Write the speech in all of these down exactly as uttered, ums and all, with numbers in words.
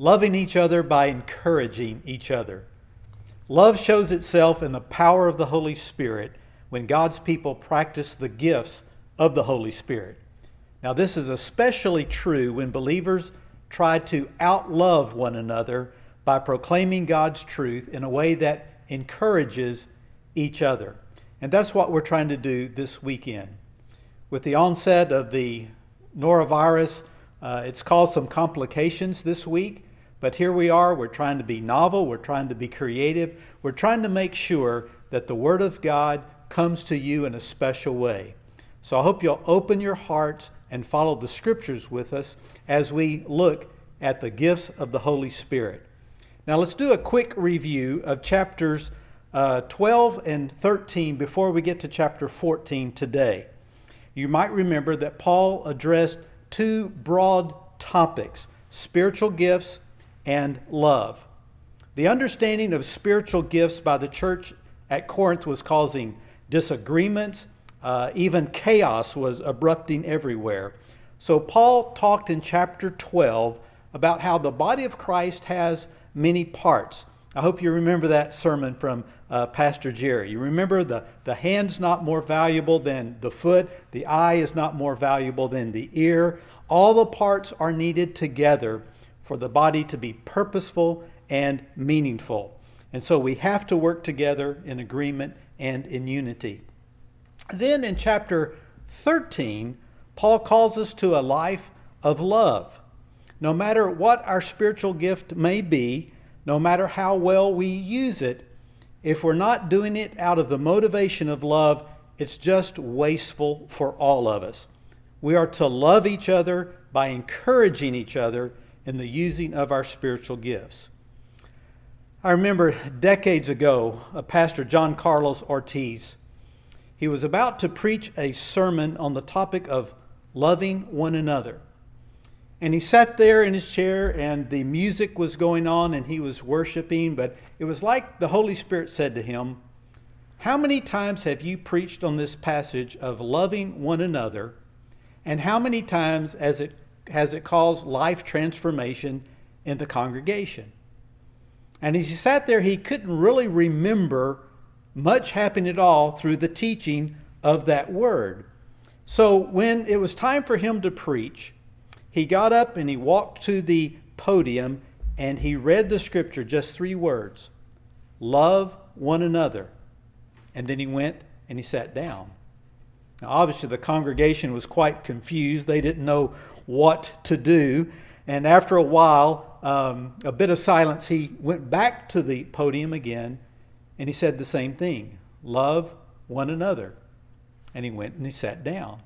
loving each other by encouraging each other. Love shows itself in the power of the Holy Spirit when God's people practice the gifts of the Holy Spirit. Now, this is especially true when believers try to outlove one another by proclaiming God's truth in a way that encourages each other. And that's what we're trying to do this weekend. With the onset of the norovirus, uh, it's caused some complications this week, but here we are. We're trying to be novel. We're trying to be creative. We're trying to make sure that the Word of God comes to you in a special way. So I hope you'll open your hearts and follow the Scriptures with us as we look at the gifts of the Holy Spirit. Now let's do a quick review of chapters uh, twelve and thirteen before we get to chapter fourteen today. You might remember that Paul addressed two broad topics, spiritual gifts and love. The understanding of spiritual gifts by the church at Corinth was causing disagreements. Uh, even chaos was erupting everywhere. So Paul talked in chapter twelve about how the body of Christ has many parts. I hope you remember that sermon from uh, Pastor Jerry. You remember the, the hand's not more valuable than the foot. The eye is not more valuable than the ear. All the parts are needed together for the body to be purposeful and meaningful. And so we have to work together in agreement and in unity. Then in chapter thirteen, Paul calls us to a life of love. No matter what our spiritual gift may be, no matter how well we use it, if we're not doing it out of the motivation of love, it's just wasteful for all of us. We are to love each other by encouraging each other in the using of our spiritual gifts. I remember decades ago, Pastor John Carlos Ortiz, he was about to preach a sermon on the topic of loving one another. And he sat there in his chair and the music was going on and he was worshiping, but it was like the Holy Spirit said to him, "How many times have you preached on this passage of loving one another, and how many times has it, has it caused life transformation in the congregation?" And as he sat there, he couldn't really remember much happened at all through the teaching of that word. So when it was time for him to preach, he got up and he walked to the podium and he read the scripture, just three words, "Love one another." And then he went and he sat down. Now, obviously the congregation was quite confused. They didn't know what to do. And after a while, um, a bit of silence, he went back to the podium again. And he said the same thing, "Love one another." And he went and he sat down.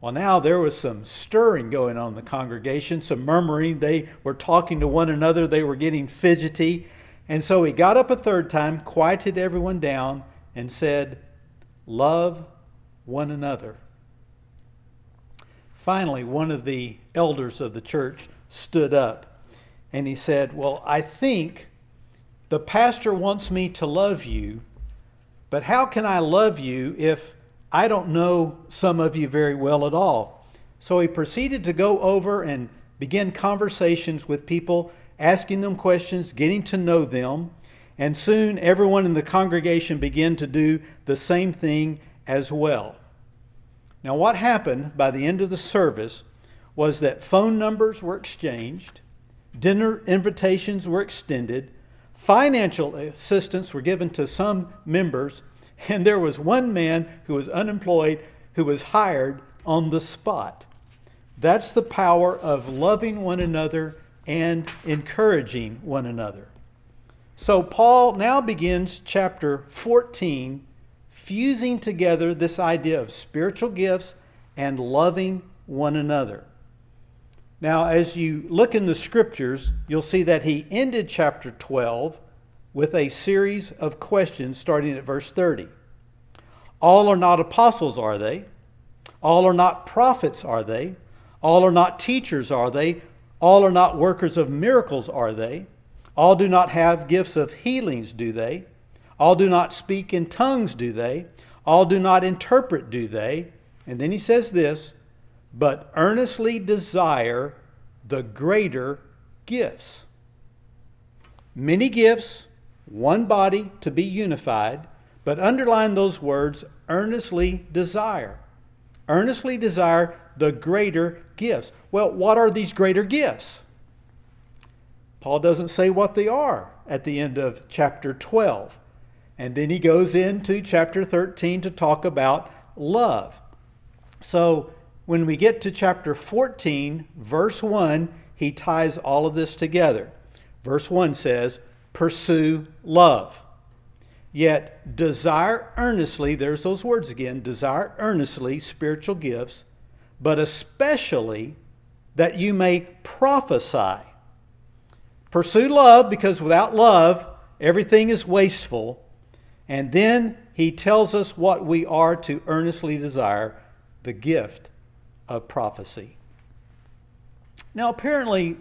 Well, now there was some stirring going on in the congregation, some murmuring. They were talking to one another. They were getting fidgety. And so he got up a third time, quieted everyone down, and said, "Love one another." Finally, one of the elders of the church stood up and he said, "Well, I think the pastor wants me to love you, but how can I love you if I don't know some of you very well at all?" So he proceeded to go over and begin conversations with people, asking them questions, getting to know them. And soon everyone in the congregation began to do the same thing as well. Now what happened by the end of the service was that phone numbers were exchanged, dinner invitations were extended, financial assistance were given to some members, and there was one man who was unemployed who was hired on the spot. That's the power of loving one another and encouraging one another. So Paul now begins chapter fourteen, fusing together this idea of spiritual gifts and loving one another. Now, as you look in the scriptures, you'll see that he ended chapter twelve with a series of questions starting at verse thirty. All are not apostles, are they? All are not prophets, are they? All are not teachers, are they? All are not workers of miracles, are they? All do not have gifts of healings, do they? All do not speak in tongues, do they? All do not interpret, do they? And then he says this, "But earnestly desire the greater gifts. Many gifts, one body to be unified, but underline those words, earnestly desire. Earnestly desire the greater gifts. Well, what are these greater gifts? Paul doesn't say what they are at the end of chapter twelve. And then he goes into chapter thirteen to talk about love. So when we get to chapter fourteen, verse one, he ties all of this together. Verse one says, pursue love. Yet desire earnestly, there's those words again, desire earnestly spiritual gifts, but especially that you may prophesy. Pursue love, because without love, everything is wasteful. And then he tells us what we are to earnestly desire, the gift of prophecy. Now, apparently,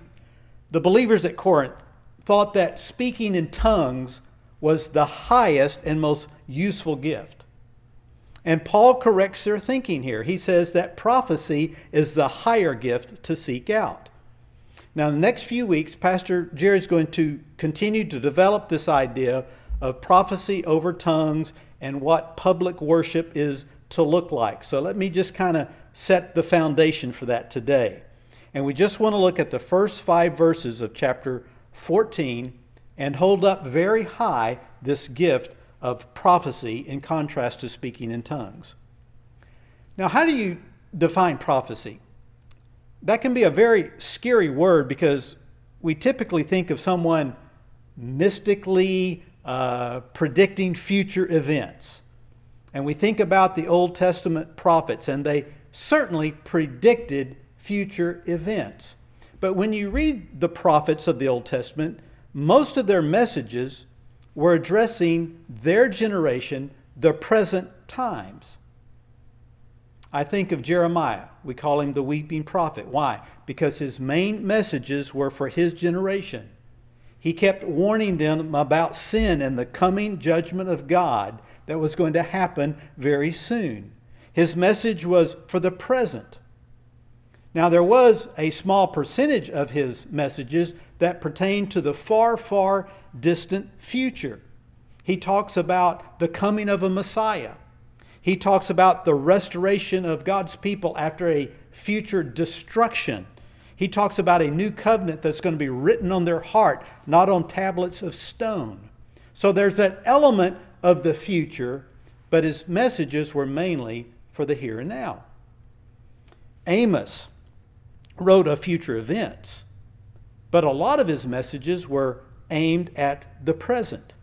the believers at Corinth thought that speaking in tongues was the highest and most useful gift. And Paul corrects their thinking here. He says that prophecy is the higher gift to seek out. Now, in the next few weeks, Pastor Jerry's going to continue to develop this idea of prophecy over tongues and what public worship is to look like. So let me just kind of set the foundation for that today. And we just want to look at the first five verses of chapter fourteen and hold up very high this gift of prophecy in contrast to speaking in tongues. Now, how do you define prophecy? That can be a very scary word because we typically think of someone mystically uh, predicting future events. And we think about the Old Testament prophets, and they certainly predicted future events. But when you read the prophets of the Old Testament, most of their messages were addressing their generation, the present times. I think of Jeremiah. We call him the weeping prophet. Why? Because his main messages were for his generation. He kept warning them about sin and the coming judgment of God that was going to happen very soon. His message was for the present. Now, there was a small percentage of his messages that pertain to the far, far distant future. He talks about the coming of a Messiah. He talks about the restoration of God's people after a future destruction. He talks about a new covenant that's going to be written on their heart, not on tablets of stone. So there's that element of the future, but his messages were mainly for the here and now. Amos wrote of future events, but a lot of his messages were aimed at the present.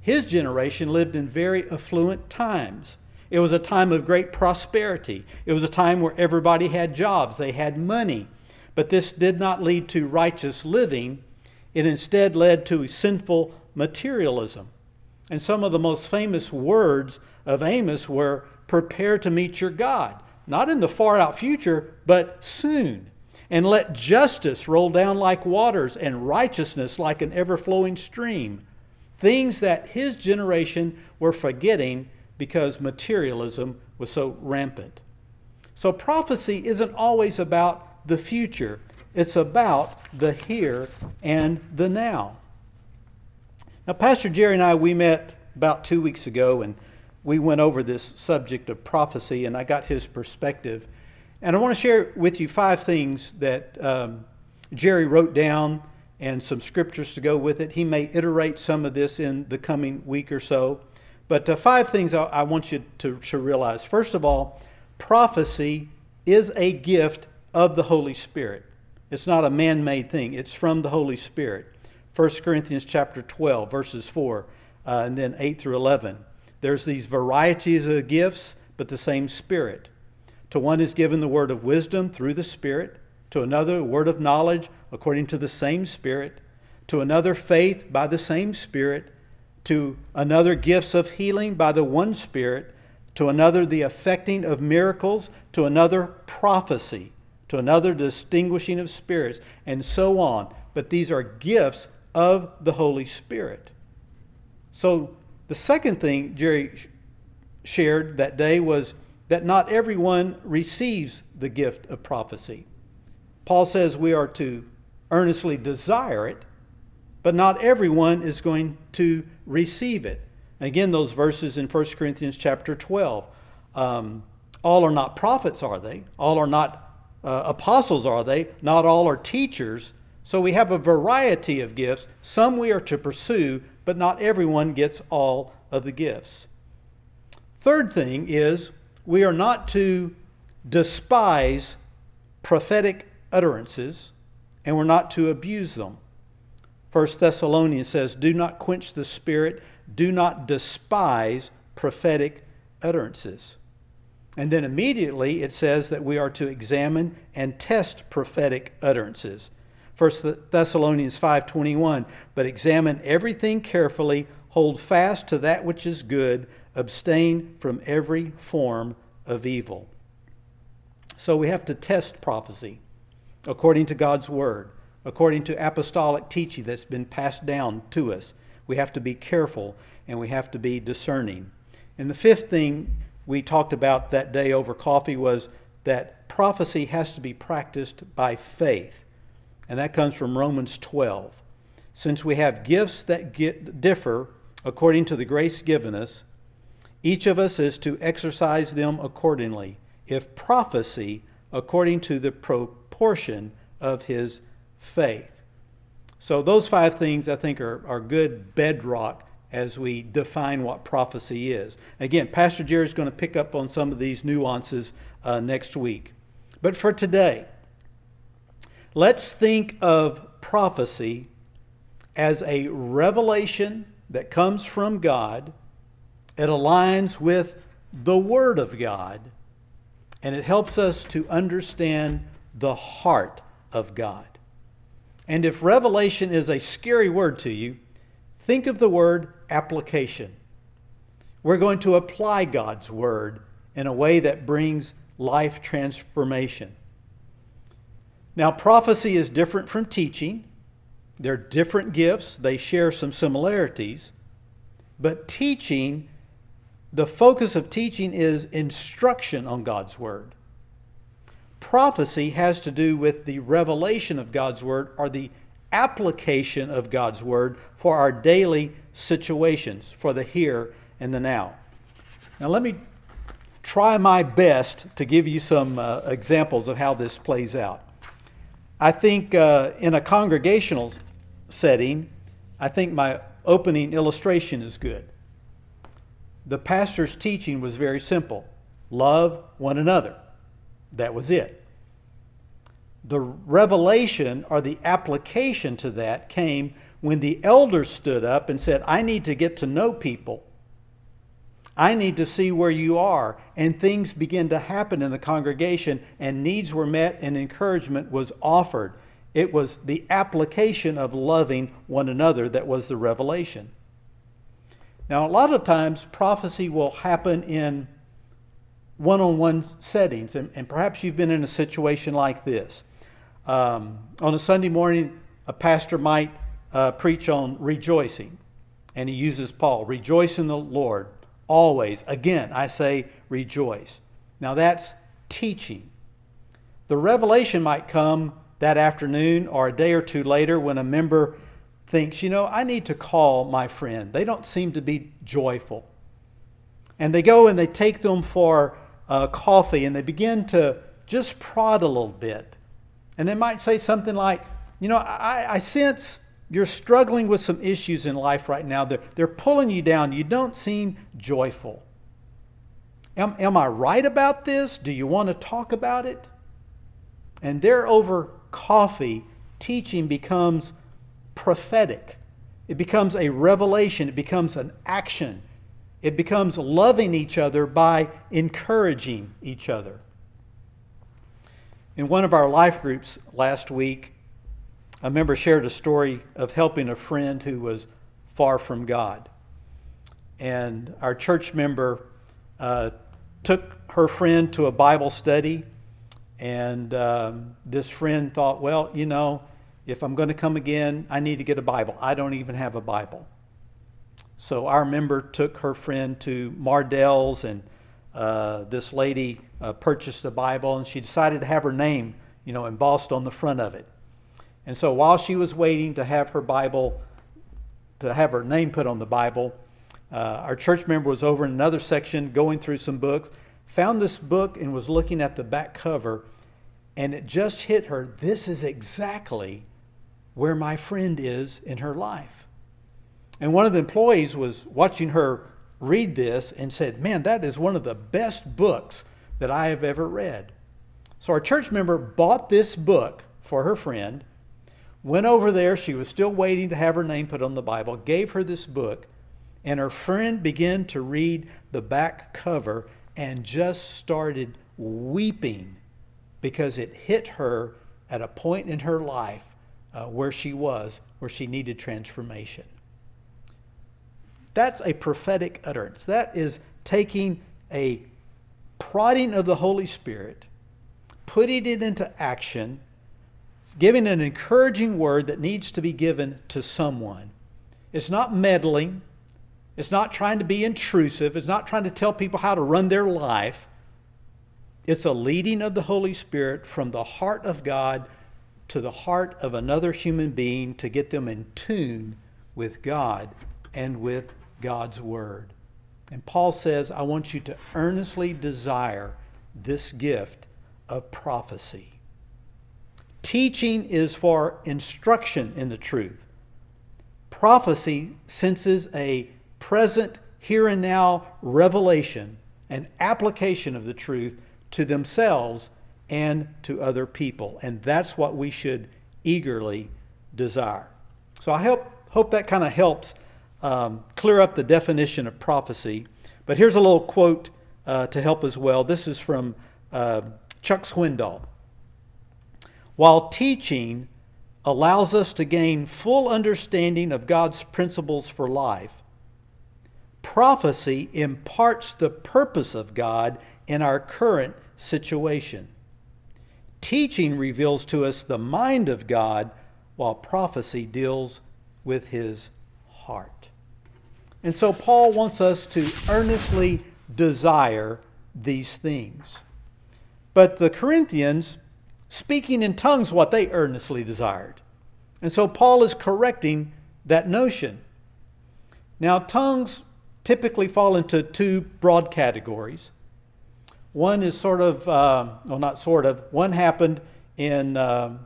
His generation lived in very affluent times. It was a time of great prosperity. It was a time where everybody had jobs, they had money. But this did not lead to righteous living. It instead led to sinful materialism. And some of the most famous words of Amos were, prepare to meet your God, not in the far out future, but soon. And let justice roll down like waters and righteousness like an ever-flowing stream. Things that his generation were forgetting because materialism was so rampant. So prophecy isn't always about the future. It's about the here and the now. Now, Pastor Jerry and I, we met about two weeks ago, and we went over this subject of prophecy, and I got his perspective. And I want to share with you five things that um, Jerry wrote down and some scriptures to go with it. He may iterate some of this in the coming week or so. But uh, five things I, I want you to, to realize. First of all, prophecy is a gift of the Holy Spirit. It's not a man-made thing. It's from the Holy Spirit. First Corinthians chapter twelve, verses four, uh, and then eight through eleven. There's these varieties of gifts, but the same Spirit. To one is given the word of wisdom through the Spirit. To another, word of knowledge according to the same Spirit. To another, faith by the same Spirit. To another, gifts of healing by the one Spirit. To another, the effecting of miracles. To another, prophecy. To another, distinguishing of spirits, and so on. But these are gifts of the Holy Spirit. So the second thing Jerry shared that day was that not everyone receives the gift of prophecy. Paul says we are to earnestly desire it, but not everyone is going to receive it. Again, those verses in First Corinthians chapter twelve. Um, all are not prophets, are they? All are not uh, apostles, are they? Not all are teachers. So we have a variety of gifts. Some we are to pursue, but not everyone gets all of the gifts. Third thing is we are not to despise prophetic utterances, and we're not to abuse them. First Thessalonians says, do not quench the spirit, do not despise prophetic utterances. And then immediately it says that we are to examine and test prophetic utterances. First Thessalonians five twenty-one, but examine everything carefully, hold fast to that which is good, abstain from every form of evil. So we have to test prophecy according to God's word, according to apostolic teaching that's been passed down to us. We have to be careful and we have to be discerning. And the fifth thing we talked about that day over coffee was that prophecy has to be practiced by faith. And that comes from Romans twelve. Since we have gifts that get, differ according to the grace given us, each of us is to exercise them accordingly. If prophecy, according to the proportion of his faith. So those five things I think are, are good bedrock as we define what prophecy is. Again, Pastor Jerry's going to pick up on some of these nuances uh, next week. But for today, let's think of prophecy as a revelation that comes from God. It aligns with the Word of God, and it helps us to understand the heart of God. And if revelation is a scary word to you, think of the word application. We're going to apply God's word in a way that brings life transformation. Now, prophecy is different from teaching. They're different gifts. They share some similarities. But teaching, the focus of teaching is instruction on God's word. Prophecy has to do with the revelation of God's word or the application of God's word for our daily situations, for the here and the now. Now let me try my best to give you some uh, examples of how this plays out. I think uh, in a congregational setting, I think my opening illustration is good. The pastor's teaching was very simple. Love one another. That was it. The revelation or the application to that came when the elders stood up and said, I need to get to know people. I need to see where you are. And things began to happen in the congregation and needs were met and encouragement was offered. It was the application of loving one another that was the revelation. Now, a lot of times prophecy will happen in one-on-one settings, and, and perhaps you've been in a situation like this. Um, on a Sunday morning, a pastor might uh, preach on rejoicing, and he uses Paul, rejoice in the Lord always. Again, I say rejoice. Now, that's teaching. The revelation might come that afternoon or a day or two later when a member thinks, you know, I need to call my friend. They don't seem to be joyful. And they go and they take them for uh, coffee and they begin to just prod a little bit. And they might say something like, you know, I, I sense you're struggling with some issues in life right now. They're, they're pulling you down. You don't seem joyful. Am, am I right about this? Do you want to talk about it? And they're over coffee. Teaching becomes prophetic. It becomes a revelation. It becomes an action. It becomes loving each other by encouraging each other. In one of our life groups last week, a member shared a story of helping a friend who was far from God. And our church member uh, took her friend to a Bible study, and um, this friend thought, well, you know, if I'm going to come again, I need to get a Bible. I don't even have a Bible. So our member took her friend to Mardell's, and uh, this lady uh, purchased a Bible, and she decided to have her name, you know, embossed on the front of it. And so while she was waiting to have her Bible, to have her name put on the Bible, uh, our church member was over in another section going through some books, found this book and was looking at the back cover, and it just hit her, this is exactly where my friend is in her life. And one of the employees was watching her read this and said, man, that is one of the best books that I have ever read. So our church member bought this book for her friend, went over there, she was still waiting to have her name put on the Bible, gave her this book, and her friend began to read the back cover and just started weeping because it hit her at a point in her life uh, where she was, where she needed transformation. That's a prophetic utterance. That is taking a prodding of the Holy Spirit, putting it into action, giving an encouraging word that needs to be given to someone. It's not meddling. It's not trying to be intrusive. It's not trying to tell people how to run their life. It's a leading of the Holy Spirit from the heart of God to the heart of another human being to get them in tune with God and with God's word. And Paul says, I want you to earnestly desire this gift of prophecy. Teaching is for instruction in the truth. Prophecy senses a present, here and now revelation and application of the truth to themselves and to other people. And that's what we should eagerly desire. So I hope, hope that kind of helps Um, clear up the definition of prophecy. But here's a little quote uh, to help as well. This is from uh, Chuck Swindoll. While teaching allows us to gain full understanding of God's principles for life, prophecy imparts the purpose of God in our current situation. Teaching reveals to us the mind of God, while prophecy deals with his heart. And so Paul wants us to earnestly desire these things. But the Corinthians, speaking in tongues, what they earnestly desired. And so Paul is correcting that notion. Now, tongues typically fall into two broad categories. One is sort of, uh, well, not sort of, one happened in uh,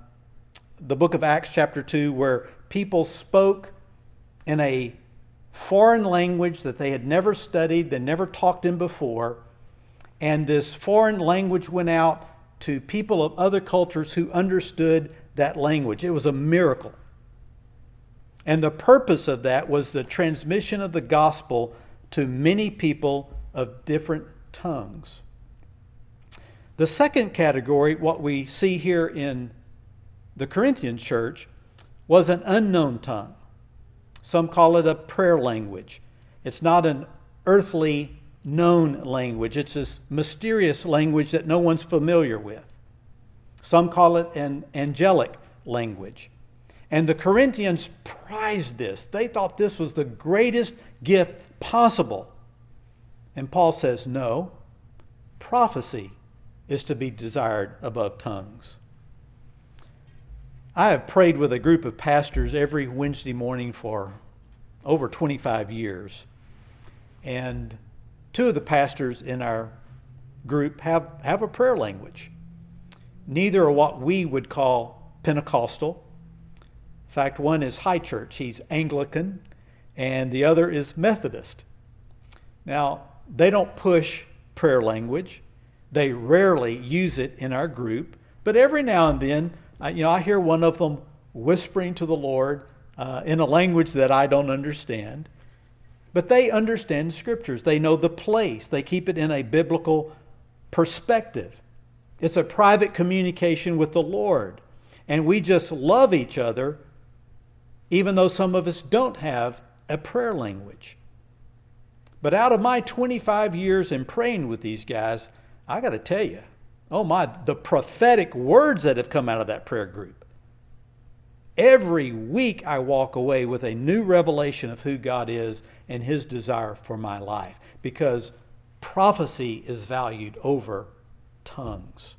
the book of Acts chapter two, where people spoke in a foreign language that they had never studied, they never talked in before, and this foreign language went out to people of other cultures who understood that language. It was a miracle. And the purpose of that was the transmission of the gospel to many people of different tongues. The second category, what we see here in the Corinthian church, was an unknown tongue. Some call it a prayer language. It's not an earthly known language. It's this mysterious language that no one's familiar with. Some call it an angelic language. And the Corinthians prized this. They thought this was the greatest gift possible. And Paul says, no, prophecy is to be desired above tongues. I have prayed with a group of pastors every Wednesday morning for over twenty-five years. And two of the pastors in our group have, have a prayer language. Neither are what we would call Pentecostal. In fact, one is high church. He's Anglican. And the other is Methodist. Now, they don't push prayer language. They rarely use it in our group. But every now and then, you know, I hear one of them whispering to the Lord uh, in a language that I don't understand. But they understand scriptures. They know the place. They keep it in a biblical perspective. It's a private communication with the Lord. And we just love each other, even though some of us don't have a prayer language. But out of my twenty-five years in praying with these guys, I got to tell you, oh my, the prophetic words that have come out of that prayer group. Every week I walk away with a new revelation of who God is and his desire for my life, because prophecy is valued over tongues.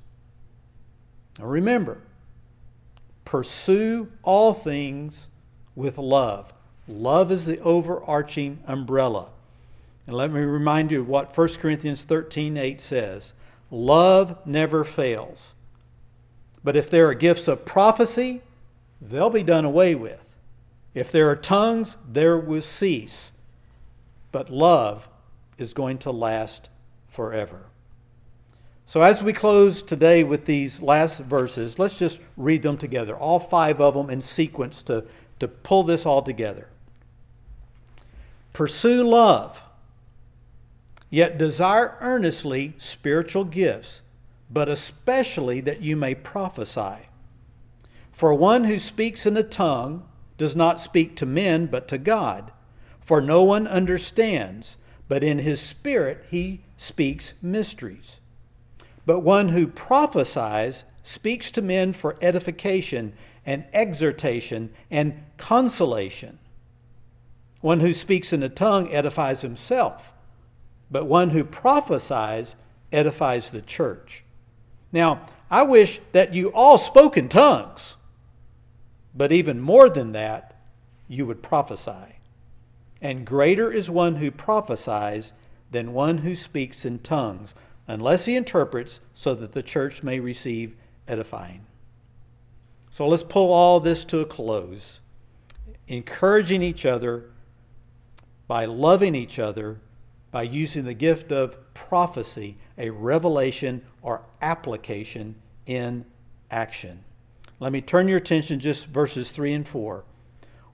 Now remember, Pursue all things with love. Love is the overarching umbrella. And let me remind you of what First Corinthians thirteen eight says. Love never fails. But if there are gifts of prophecy, they'll be done away with. If there are tongues, there will cease. But love is going to last forever. So as we close today with these last verses, let's just read them together, all five of them in sequence to, to pull this all together. Pursue love, yet desire earnestly spiritual gifts, but especially that you may prophesy. For one who speaks in a tongue does not speak to men, but to God. For no one understands, but in his spirit he speaks mysteries. But one who prophesies speaks to men for edification and exhortation and consolation. One who speaks in a tongue edifies himself, but one who prophesies edifies the church. Now, I wish that you all spoke in tongues, but even more than that, you would prophesy. And greater is one who prophesies than one who speaks in tongues, unless he interprets, so that the church may receive edifying. So let's pull all this to a close, encouraging each other by loving each other, by using the gift of prophecy, a revelation or application in action. Let me turn your attention just verses three and four.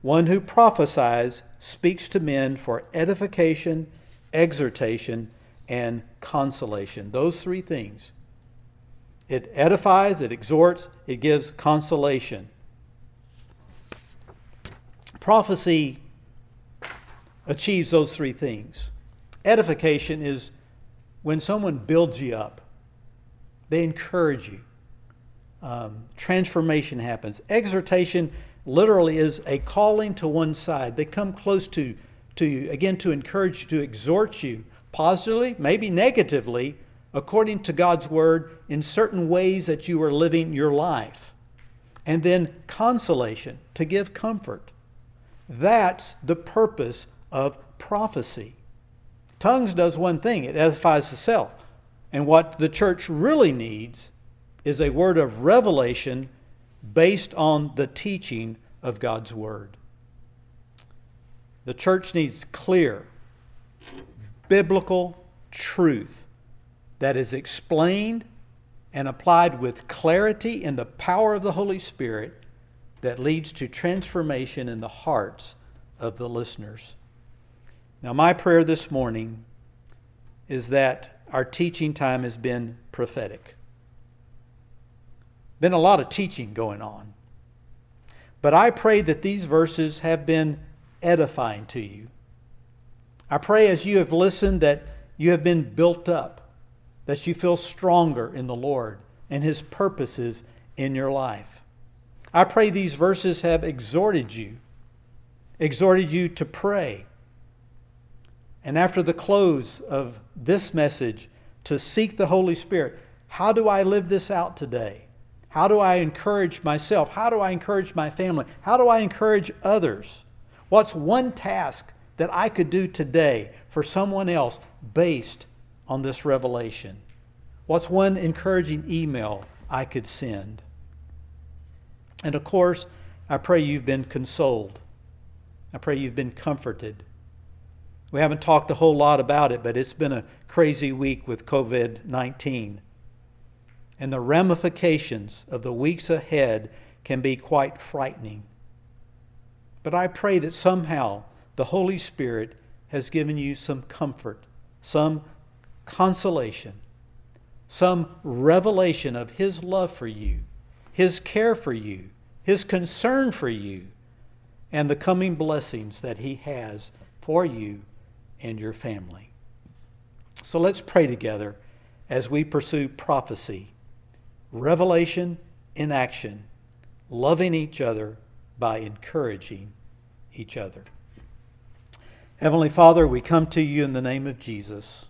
One who prophesies speaks to men for edification, exhortation, and consolation. Those three things. It edifies, it exhorts, it gives consolation. Prophecy achieves those three things. Edification is when someone builds you up. They encourage you. Um, transformation happens. Exhortation literally is a calling to one side. They come close to, to you, again, to encourage you, to exhort you, positively, maybe negatively, according to God's word, in certain ways that you are living your life. And then consolation, to give comfort. That's the purpose of prophecy. Tongues does one thing, it edifies itself. And what the church really needs is a word of revelation based on the teaching of God's word. The church needs clear biblical truth that is explained and applied with clarity in the power of the Holy Spirit that leads to transformation in the hearts of the listeners. Now, my prayer this morning is that our teaching time has been prophetic. Been a lot of teaching going on. But I pray that these verses have been edifying to you. I pray as you have listened that you have been built up, that you feel stronger in the Lord and His purposes in your life. I pray these verses have exhorted you, exhorted you to pray. And after the close of this message, to seek the Holy Spirit. How do I live this out today? How do I encourage myself? How do I encourage my family? How do I encourage others? What's one task that I could do today for someone else based on this revelation? What's one encouraging email I could send? And of course, I pray you've been consoled. I pray you've been comforted. We haven't talked a whole lot about it, but it's been a crazy week with covid nineteen. And the ramifications of the weeks ahead can be quite frightening. But I pray that somehow the Holy Spirit has given you some comfort, some consolation, some revelation of His love for you, His care for you, His concern for you, and the coming blessings that He has for you and your family. So let's pray together as we pursue prophecy, revelation in action, loving each other by encouraging each other. Heavenly Father, we come to you in the name of Jesus.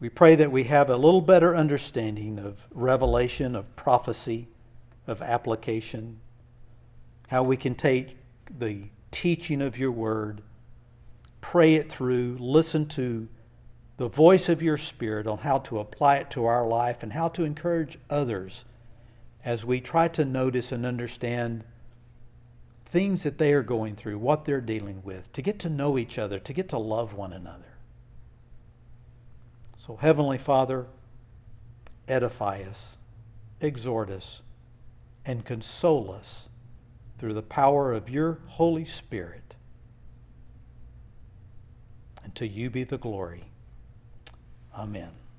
We pray that we have a little better understanding of revelation, of prophecy, of application, how we can take the teaching of your word, pray it through, listen to the voice of your Spirit on how to apply it to our life and how to encourage others as we try to notice and understand things that they are going through, what they're dealing with, to get to know each other, to get to love one another. So, Heavenly Father, edify us, exhort us, and console us through the power of your Holy Spirit. And to you be the glory. Amen.